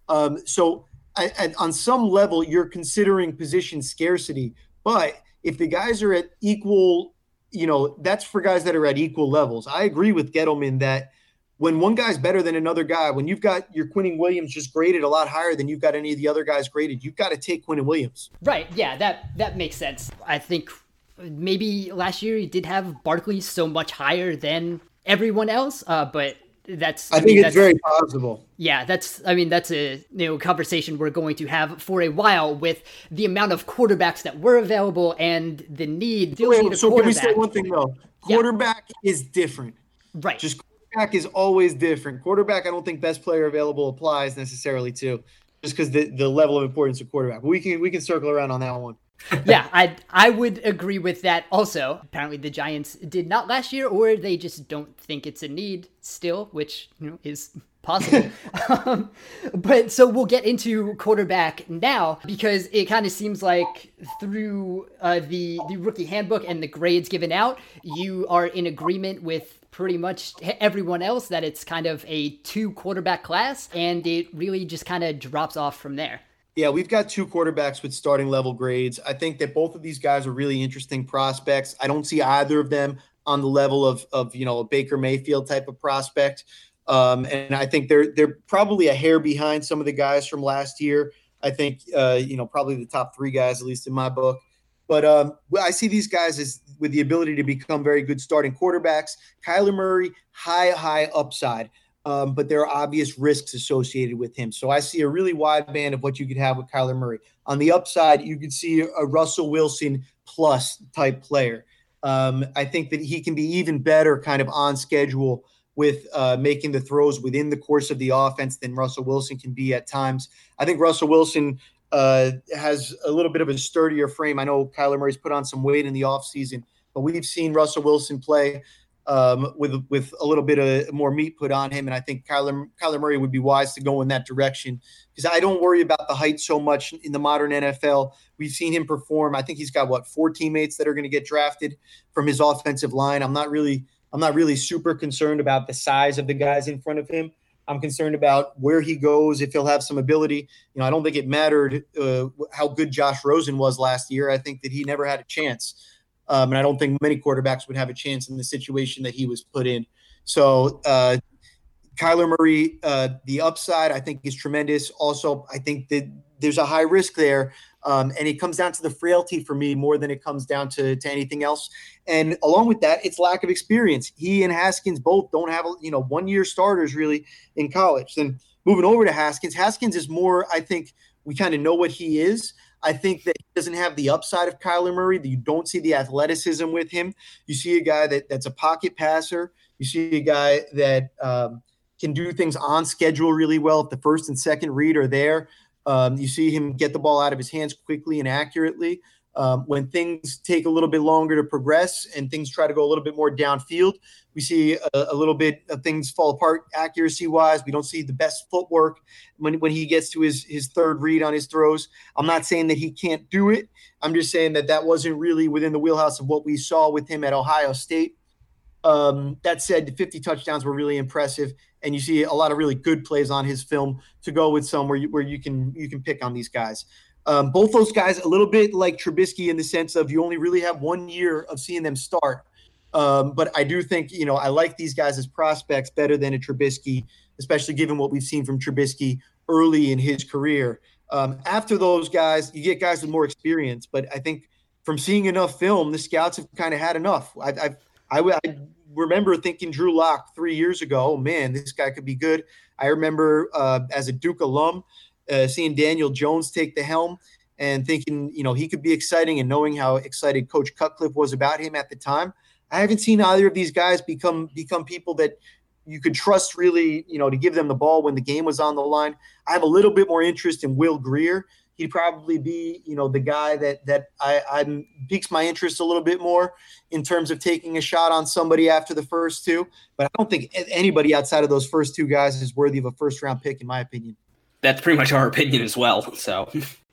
Um, so I, I, on some level, you're considering position scarcity. But if the guys are at equal, you know, that's for guys that are at equal levels. I agree with Gettleman that when one guy's better than another guy, when you've got your Quinnen Williams just graded a lot higher than you've got any of the other guys graded, you've got to take Quinnen Williams. Right, yeah, that that makes sense. I think maybe last year you did have Barkley so much higher than everyone else, uh, but that's... I, I think mean, it's that's, very possible. Yeah, that's, I mean, that's a you know conversation we're going to have for a while with the amount of quarterbacks that were available and the need... Wait, need so can we say one thing, though? Quarterback yeah. is different. Right. Just Quarterback is always different. Quarterback, I don't think best player available applies necessarily to, just because the, the level of importance of quarterback. But we can we can circle around on that one. yeah, I I would agree with that also. Apparently the Giants did not last year, or they just don't think it's a need still, which you know is possible. um, but so we'll get into quarterback now, because it kind of seems like through uh, the, the rookie handbook and the grades given out, you are in agreement with pretty much everyone else that it's kind of a two quarterback class, and it really just kind of drops off from there. Yeah, we've got two quarterbacks with starting level grades. I think that both of these guys are really interesting prospects. I don't see either of them on the level of, of you know, a Baker Mayfield type of prospect. Um, and I think they're they're probably a hair behind some of the guys from last year. I think, uh, you know, probably the top three guys, at least in my book. But um, I see these guys as with the ability to become very good starting quarterbacks. Kyler Murray, high, high upside. Um, but there are obvious risks associated with him. So I see a really wide band of what you could have with Kyler Murray. On the upside, you could see a Russell Wilson plus type player. Um, I think that he can be even better kind of on schedule with uh, making the throws within the course of the offense than Russell Wilson can be at times. I think Russell Wilson uh, has a little bit of a sturdier frame. I know Kyler Murray's put on some weight in the offseason, but we've seen Russell Wilson play Um, with with a little bit of more meat put on him. And I think Kyler, Kyler Murray would be wise to go in that direction because I don't worry about the height so much in the modern N F L. We've seen him perform. I think he's got, what, four teammates that are going to get drafted from his offensive line. I'm not really I'm not really super concerned about the size of the guys in front of him. I'm concerned about where he goes, if he'll have some ability. You know, I don't think it mattered uh, how good Josh Rosen was last year. I think that he never had a chance. Um, and I don't think many quarterbacks would have a chance in the situation that he was put in. So uh, Kyler Murray, uh, the upside, I think, is tremendous. Also, I think that there's a high risk there, um, and it comes down to the frailty for me more than it comes down to, to anything else. And along with that, it's lack of experience. He and Haskins both don't have, you know, one-year starters really in college. Then moving over to Haskins, Haskins is more, I think, we kind of know what he is. I think that he doesn't have the upside of Kyler Murray. That you don't see the athleticism with him. You see a guy that, that's a pocket passer. You see a guy that um, can do things on schedule really well if the first and second read are there. Um, you see him get the ball out of his hands quickly and accurately. Um, when things take a little bit longer to progress and things try to go a little bit more downfield, we see a, a little bit of things fall apart accuracy-wise. We don't see the best footwork when, when he gets to his, his third read on his throws. I'm not saying that he can't do it. I'm just saying that that wasn't really within the wheelhouse of what we saw with him at Ohio State. Um, that said, the fifty touchdowns were really impressive, and you see a lot of really good plays on his film to go with some where you, where you can you can pick on these guys. Um, both those guys a little bit like Trubisky in the sense of you only really have one year of seeing them start. Um, but I do think, you know, I like these guys as prospects better than a Trubisky, especially given what we've seen from Trubisky early in his career. Um, after those guys, you get guys with more experience. But I think from seeing enough film, the scouts have kind of had enough. I, I, I, I remember thinking Drew Lock three years ago, oh, man, this guy could be good. I remember uh, as a Duke alum, Uh, seeing Daniel Jones take the helm and thinking, you know, he could be exciting and knowing how excited Coach Cutcliffe was about him at the time. I haven't seen either of these guys become become people that you could trust really, you know, to give them the ball when the game was on the line. I have a little bit more interest in Will Grier. He'd probably be, you know, the guy that that I, I piques my interest a little bit more in terms of taking a shot on somebody after the first two. But I don't think anybody outside of those first two guys is worthy of a first-round pick, in my opinion. That's pretty much our opinion as well. So,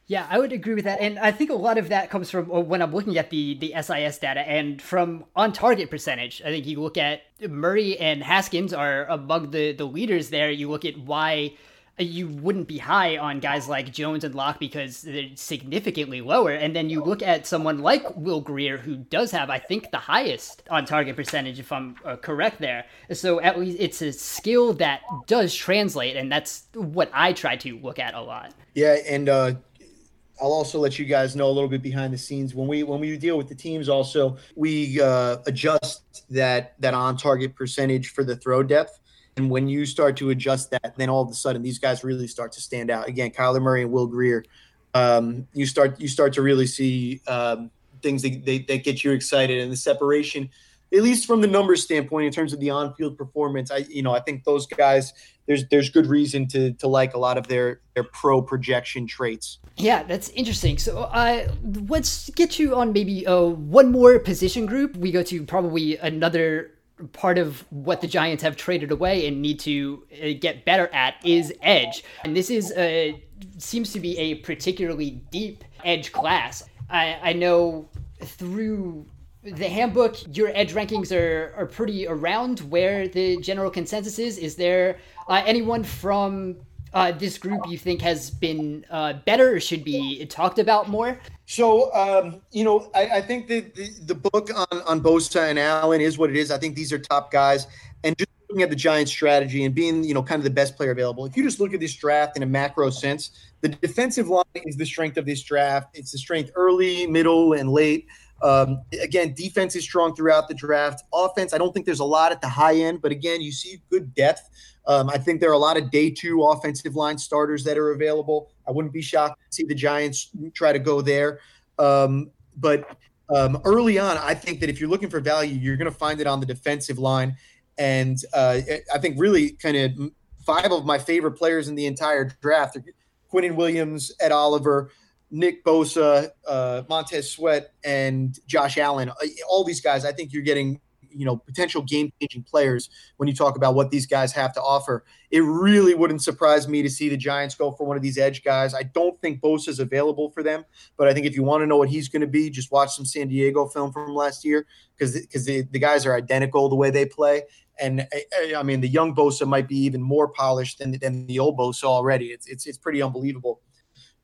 yeah, I would agree with that. And I think a lot of that comes from when I'm looking at the, the S I S data and from on-target percentage. I think you look at Murray and Haskins are among the, the leaders there. You look at why you wouldn't be high on guys like Jones and Locke because they're significantly lower. And then you look at someone like Will Grier, who does have, I think, the highest on-target percentage, if I'm correct there. So at least it's a skill that does translate, and that's what I try to look at a lot. Yeah, and uh, I'll also let you guys know a little bit behind the scenes. When we when we deal with the teams also, we uh, adjust that that on-target percentage for the throw depth. And when you start to adjust that, then all of a sudden these guys really start to stand out. Again, Kyler Murray and Will Grier, um, you start you start to really see um, things that, that, that get you excited. And the separation, at least from the numbers standpoint, in terms of the on-field performance, I you know I think those guys there's there's good reason to to like a lot of their their pro projection traits. Yeah, that's interesting. So uh, let's get you on maybe uh, one more position group. We go to probably another part of what the Giants have traded away and need to uh, get better at is edge. And this is uh, seems to be a particularly deep edge class. I, I know through the handbook, your edge rankings are, are pretty around where the general consensus is. Is there uh, anyone from uh, this group you think has been uh, better or should be talked about more? So, um, you know, I, I think that the, the book on, on Bosa and Allen is what it is. I think these are top guys. And just looking at the Giants' strategy and being, you know, kind of the best player available, if you just look at this draft in a macro sense, the defensive line is the strength of this draft. It's the strength early, middle, and late. Um, again, defense is strong throughout the draft. Offense, I don't think there's a lot at the high end, but again, you see good depth. Um, I think there are a lot of day two offensive line starters that are available. I wouldn't be shocked to see the Giants try to go there. Um, but um, early on, I think that if you're looking for value, you're going to find it on the defensive line. And uh, I think really kind of five of my favorite players in the entire draft are Quinnen Williams, Ed Oliver, Nick Bosa, uh, Montez Sweat, and Josh Allen. All these guys, I think you're getting, you know, potential game-changing players when you talk about what these guys have to offer. It really wouldn't surprise me to see the Giants go for one of these edge guys. I don't think Bosa's available for them, but I think if you want to know what he's going to be, just watch some San Diego film from last year because because the, the guys are identical the way they play. And, I, I mean, the young Bosa might be even more polished than, than the old Bosa already. It's it's it's pretty unbelievable.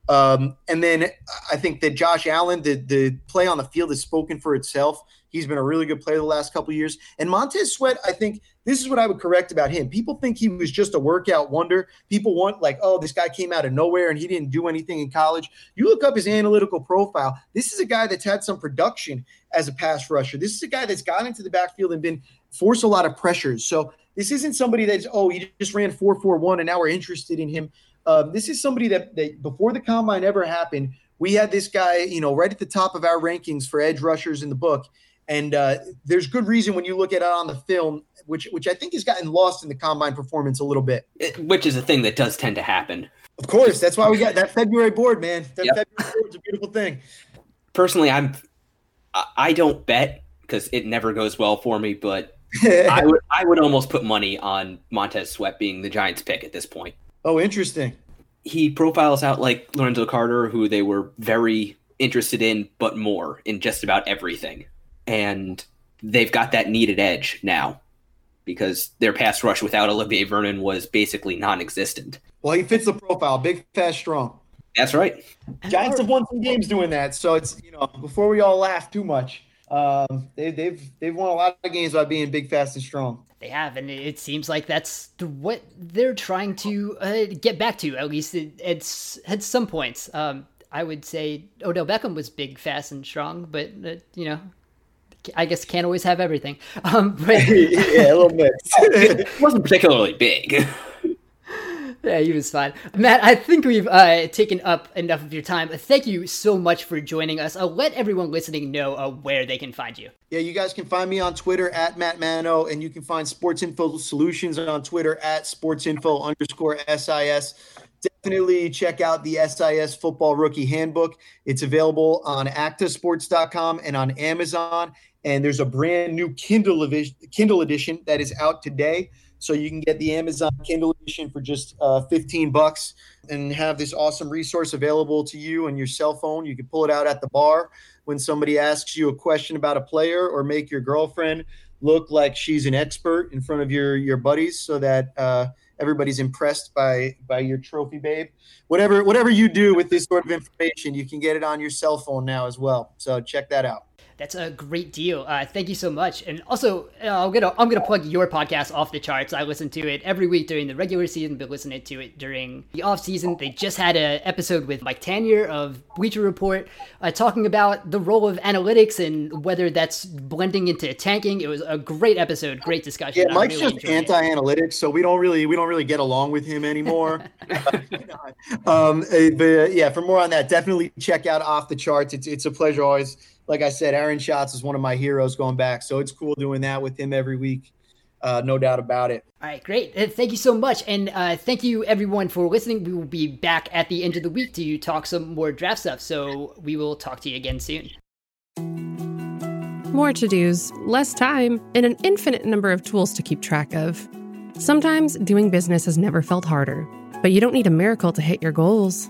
Um, and then I think that Josh Allen, the, the play on the field has spoken for itself. He's been a really good player the last couple of years. And Montez Sweat, I think this is what I would correct about him. People think he was just a workout wonder. People want like, oh, this guy came out of nowhere and he didn't do anything in college. You look up his analytical profile. This is a guy that's had some production as a pass rusher. This is a guy that's gotten into the backfield and been forced a lot of pressures. So this isn't somebody that's, oh, he just ran four four one and now we're interested in him. Uh, this is somebody that, that before the combine ever happened, we had this guy, you know, right at the top of our rankings for edge rushers in the book. And uh, there's good reason when you look at it on the film, which which I think has gotten lost in the combine performance a little bit. It, which is a thing that does tend to happen. Of course. That's why we got that February board, man. That yep. February board's a beautiful thing. Personally, I'm, I don't bet because it never goes well for me, but I would I would almost put money on Montez Sweat being the Giants pick at this point. Oh, interesting. He profiles out like Lorenzo Carter, who they were very interested in, but more in just about everything. And they've got that needed edge now because their pass rush without Olivier Vernon was basically non-existent. Well, he fits the profile. Big, fast, strong. That's right. Giants have won some games doing that. So it's, you know, before we all laugh too much, um, they, they've they've won a lot of games by being big, fast, and strong. They have, and it seems like that's the, what they're trying to uh, get back to, at least it, it's at some points. Um, I would say Odell Beckham was big, fast, and strong, but, uh, you know, I guess can't always have everything. Um, but yeah, a little bit. It wasn't particularly big. Yeah, he was fine. Matt, I think we've uh, taken up enough of your time. Thank you so much for joining us. I'll let everyone listening know uh, where they can find you. Yeah, you guys can find me on Twitter at Matt Mano, and you can find Sports Info Solutions on Twitter at sportsinfo underscore SIS. Definitely check out the S I S Football Rookie Handbook. It's available on acta sports dot com and on Amazon. And there's a brand new Kindle edition that is out today. So you can get the Amazon Kindle edition for just uh, fifteen bucks and have this awesome resource available to you on your cell phone. You can pull it out at the bar when somebody asks you a question about a player or make your girlfriend look like she's an expert in front of your, your buddies so that uh, everybody's impressed by by your trophy babe. Whatever whatever you do with this sort of information, you can get it on your cell phone now as well. So check that out. That's a great deal. Uh, thank you so much. And also, uh, I'm gonna I'm gonna plug your podcast, Off the Charts. I listen to it every week during the regular season, but listening to it during the off season. They just had an episode with Mike Tanier of Bleacher Report, uh, talking about the role of analytics and whether that's blending into tanking. It was a great episode, great discussion. Yeah, Mike's really just anti-analytics, so we don't really we don't really get along with him anymore. um, but yeah, for more on that, definitely check out Off the Charts. It's it's a pleasure always. Like I said, Aaron Schatz is one of my heroes going back, so it's cool doing that with him every week, uh, no doubt about it. All right, great. Thank you so much, and uh, thank you, everyone, for listening. We will be back at the end of the week to talk some more draft stuff, so we will talk to you again soon. More to-dos, less time, and an infinite number of tools to keep track of. Sometimes doing business has never felt harder, but you don't need a miracle to hit your goals.